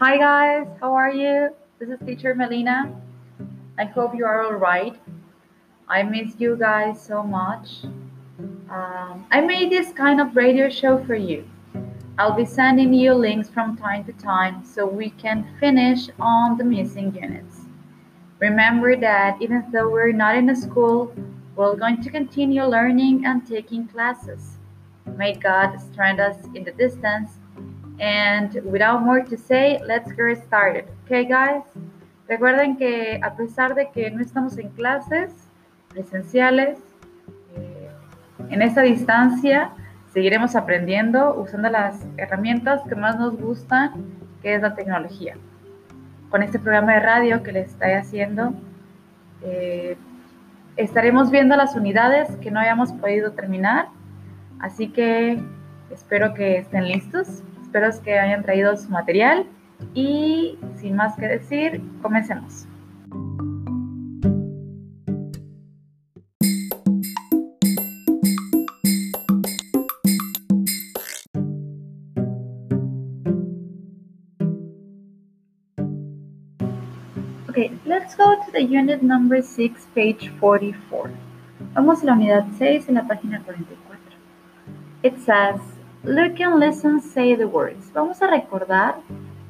Hi guys, how are you? This is Teacher Melina. I hope you are all right. I miss you guys so much. I made this kind of radio show for you. I'll be sending you links from time to time so we can finish on the missing units. Remember that even though we're not in a school, we're going to continue learning and taking classes. May God strand us in the distance. And without more to say, let's get started. Okay, guys? Recuerden que a pesar de que no estamos en clases presenciales, en esta distancia seguiremos aprendiendo usando las herramientas que más nos gustan, que es la tecnología. Con este programa de radio que les estoy haciendo, estaremos viendo las unidades que no hayamos podido terminar. Así que espero que estén listos. Espero que hayan traído su material y, sin más que decir, comencemos. Okay, let's go to the unit number 6, page 44. Vamos a la unidad 6 en la página 44. It says, look and listen, say the words. Vamos a recordar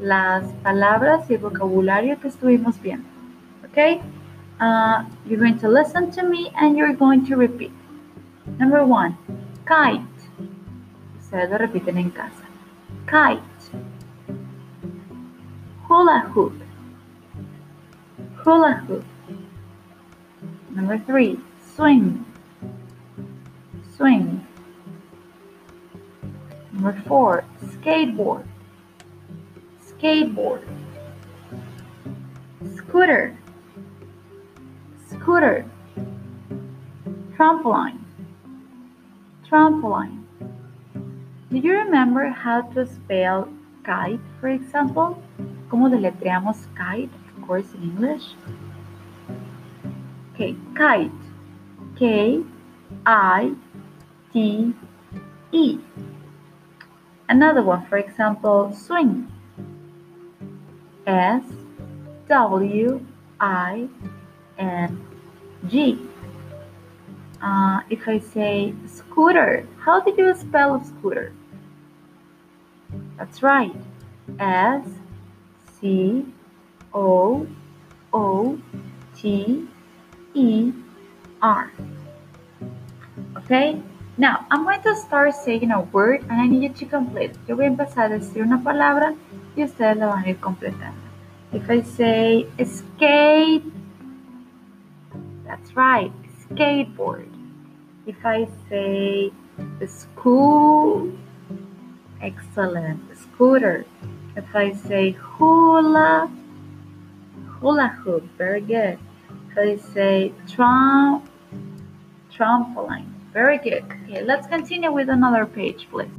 las palabras y el vocabulario que estuvimos viendo. Okay? You're going to listen to me and you're going to repeat. Number one, kite. Ustedes lo repiten en casa. Kite. Hula hoop. Hula hoop. Number three, swing. Swing. Number four, skateboard, skateboard, scooter, scooter, trampoline, trampoline. Do you remember how to spell kite, for example? ¿Cómo deletreamos kite, of course, in English? Okay, kite, K-I-T-E. Another one, for example, swing. S-W-I-N-G. If I say scooter, how did you spell scooter? That's right. S-C-O-O-T-E-R. Okay? Now, I'm going to start saying a word and I need you to complete it. Yo voy a empezar a decir una palabra y ustedes la van a ir completando. If I say skate, that's right, skateboard. If I say school, excellent, scooter. If I say hula, hula hoop, very good. If I say trampoline. Very good. Okay, let's continue with another page, please.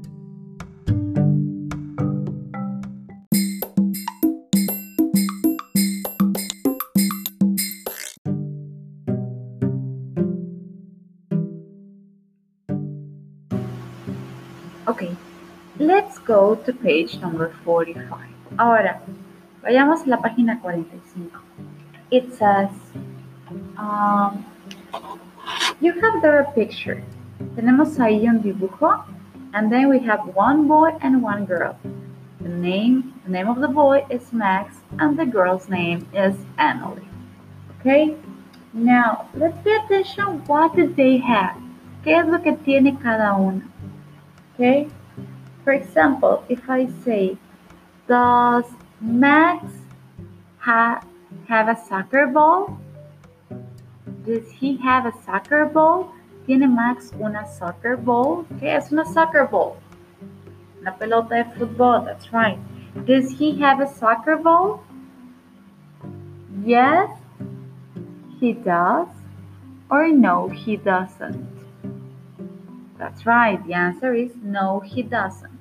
Okay, let's go to page number 45. Ahora, vayamos a la página 45. It says, you have there a picture. Tenemos ahí un dibujo. And then we have one boy and one girl. The name of the boy is Max and the girl's name is Emily. Okay? Now, let's pay attention what do they have. ¿Qué es lo que tiene cada uno? Okay? For example, if I say, does Max have a soccer ball? Does he have a soccer ball? ¿Tiene Max una soccer ball? ¿Qué es una soccer ball? Una pelota de fútbol, that's right. Does he have a soccer ball? Yes, he does. Or no, he doesn't. That's right, the answer is no, he doesn't.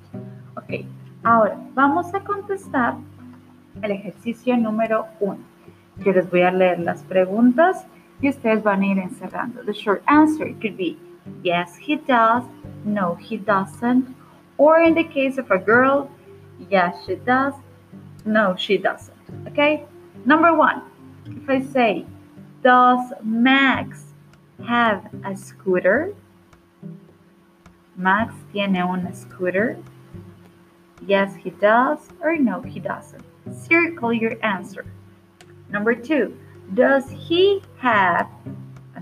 Ok, ahora vamos a contestar el ejercicio número 1. Yo les voy a leer las preguntas. Y ustedes van a ir encerrando. The short answer could be, yes, he does, no, he doesn't. Or in the case of a girl, yes, she does, No, she doesn't. Okay? Number one, if I say, does Max have a scooter? Max tiene una scooter? Yes, he does, or no, he doesn't. Circle your answer. Number two, does he have,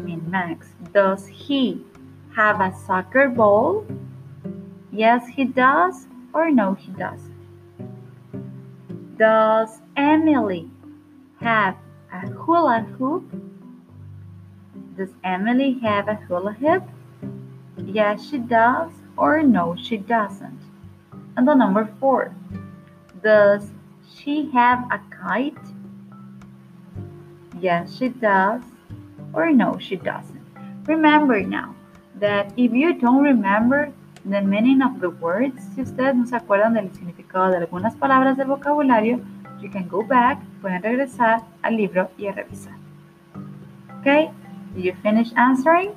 Max, does he have a soccer ball? Yes, he does, or no, he doesn't. Does Emily have a hula hoop? Does Emily have a hula hoop? Yes, she does, or no, she doesn't. And the number four, does she have a kite? Yes, she does, or no, she doesn't. Remember now that if you don't remember the meaning of the words, si ustedes no se acuerdan del significado de algunas palabras del vocabulario, you can go back, pueden regresar al libro y a revisar. Okay, did you finish answering?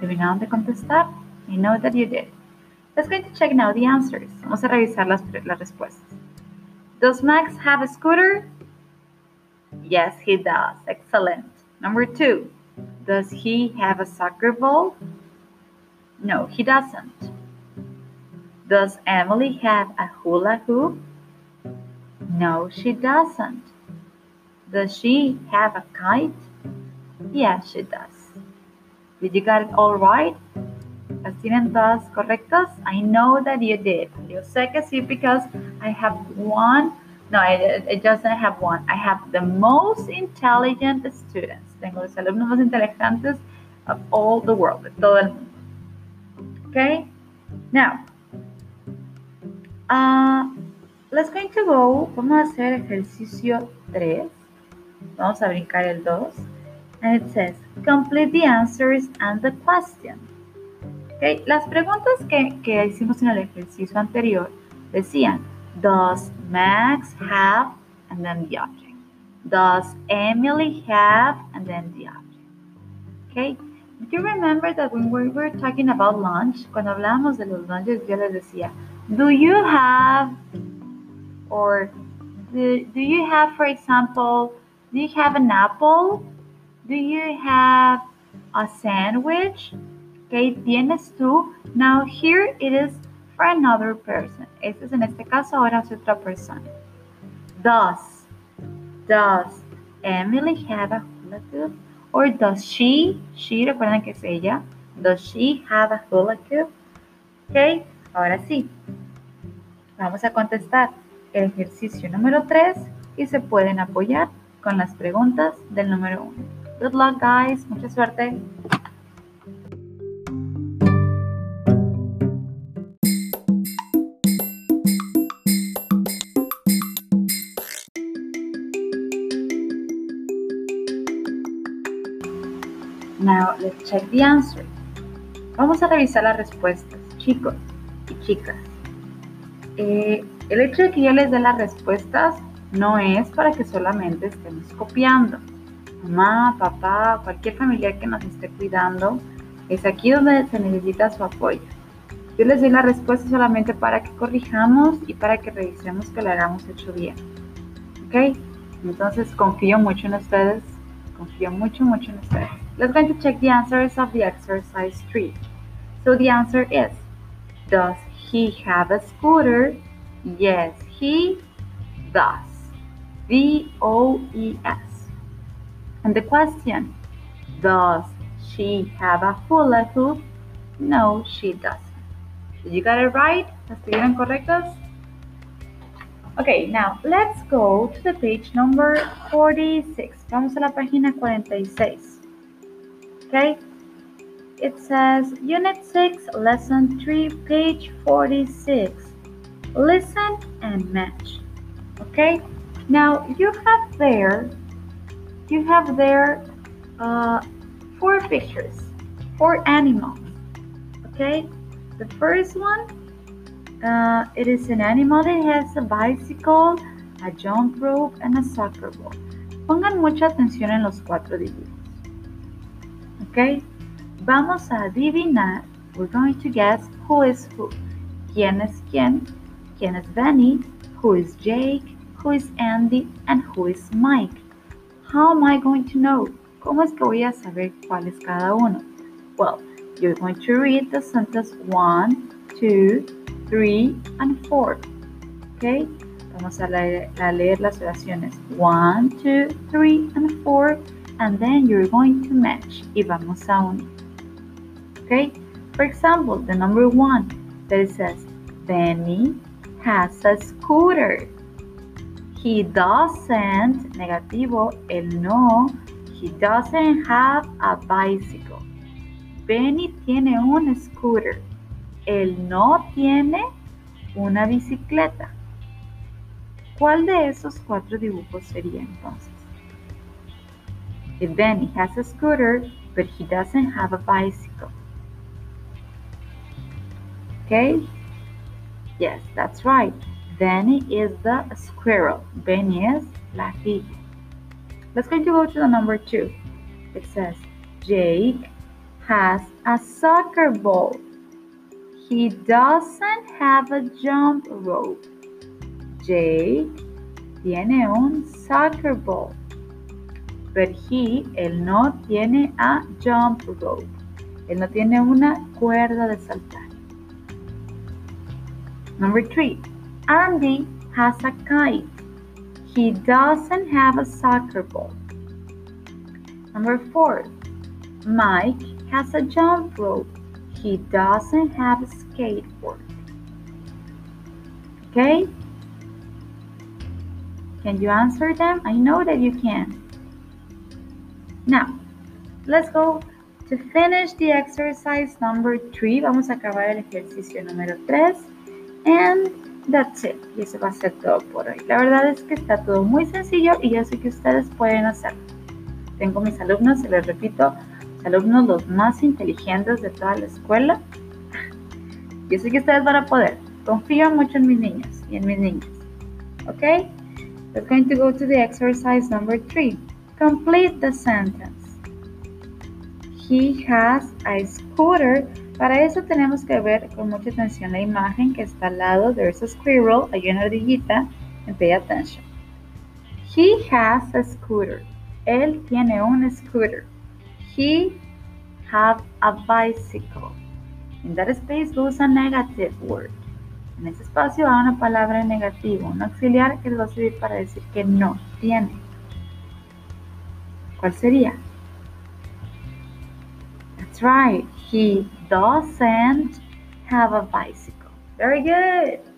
Terminaron de contestar? You know that you did. Let's go to check now the answers. Vamos a revisar las respuestas. Does Max have a scooter? Yes, he does. Excellent. Number two, does he have a soccer ball? No, he doesn't. Does Emily have a hula hoop? No, she doesn't. Does she have a kite? Yes, she does. Did you get it all right? ¿Las tienen todas correctas? I know that you did. Yo sé que sí, because I have one. No, I just don't have one. I have the most intelligent students. Tengo los alumnos más inteligentes of all the world, de todo el mundo. Okay? Now, let's going to go. Vamos a hacer ejercicio 3. Vamos a brincar el 2. And it says, complete the answers and the question. Okay? Las preguntas que hicimos en el ejercicio anterior decían, does Max have, and then the object. Does Emily have, and then the object. Okay? Do you remember that when we were talking about lunch, cuando hablábamos de los lunches, yo les decía, do you have, or do you have, for example, do you have an apple? Do you have a sandwich? Okay, tienes tú. Now here it is for another person. Este es en este caso, ahora es otra persona. Does Emily have a hula hoop? Or does she, recuerden que es ella, does she have a hula hoop? Ok, ahora sí. Vamos a contestar el ejercicio número 3 y se pueden apoyar con las preguntas del número 1. Good luck, guys. Mucha suerte. Now, let's check the answer. Vamos a revisar las respuestas, chicos y chicas. El hecho de que yo les dé las respuestas no es para que solamente estemos copiando. Mamá, papá, cualquier familiar que nos esté cuidando, es aquí donde se necesita su apoyo. Yo les doy la respuesta solamente para que corrijamos y para que revisemos que lo hagamos hecho bien. ¿Ok? Entonces, confío mucho en ustedes. Confío mucho, mucho en ustedes. Let's go to check the answers of the exercise 3. So the answer is, does he have a scooter? Yes, he does. D-O-E-S. And the question, does she have a hula hoop? No, she doesn't. You got it right? ¿Las tuvieron correctas? Okay, now let's go to the page number 46. Vamos a la página 46. Okay, it says Unit 6, Lesson 3, page 46. Listen and match. Okay, now you have there 4 pictures, 4 animals. Okay, the first one, it is an animal that has a bicycle, a jump rope, and a soccer ball. Pongan mucha atención en los 4 dibujos. Okay, vamos a adivinar, we're going to guess who is who. ¿Quién es quién? ¿Quién es Benny? who is Jake, who is Andy, and who is Mike. How am I going to know? ¿Cómo es que voy a saber cuál es cada uno? Well, you're going to read the sentence 1, 2, 3, and 4. Okay? Vamos a leer las oraciones 1, 2, 3, and 4. And then you're going to match. Y vamos a unir. Okay? For example, the number 1 that it says, Benny has a scooter. He doesn't, negativo, el no. He doesn't have a bicycle. Benny tiene un scooter. Él no tiene una bicicleta. ¿Cuál de esos cuatro dibujos sería entonces? If Benny has a scooter, but he doesn't have a bicycle. Okay? Yes, that's right. Benny is the squirrel. Benny is la ardilla. Let's going to go to the number 2. It says, Jake has a soccer ball. He doesn't have a jump rope. Jake tiene un soccer ball. But he, él no tiene a jump rope. Él no tiene una cuerda de saltar. Number 3. Andy has a kite. He doesn't have a soccer ball. Number 4. Mike has a jump rope. He doesn't have a skateboard. Okay? Can you answer them? I know that you can. Now, let's go to finish the exercise number 3. Vamos a acabar el ejercicio número 3. And that's it. Y eso va a ser todo por hoy. La verdad es que está todo muy sencillo y yo sé que ustedes pueden hacerlo. Tengo mis alumnos, se les repito, mis alumnos los más inteligentes de toda la escuela. Yo sé que ustedes van a poder. Confío mucho en mis niños y en mis niñas. Okay? We're going to go to the exercise number 3. Complete the sentence. He has a scooter. Para eso tenemos que ver con mucha atención la imagen que está al lado. There's a squirrel, hay una ardillita, and pay attention. He has a scooter. Él tiene un scooter. He has a bicycle. In that space goes a negative word. En ese espacio va una palabra negativa, un auxiliar que les va a servir para decir que no tiene. ¿Cuál sería? That's right. He doesn't have a bicycle. Very good.